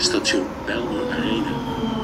Station Bijlmer Arena.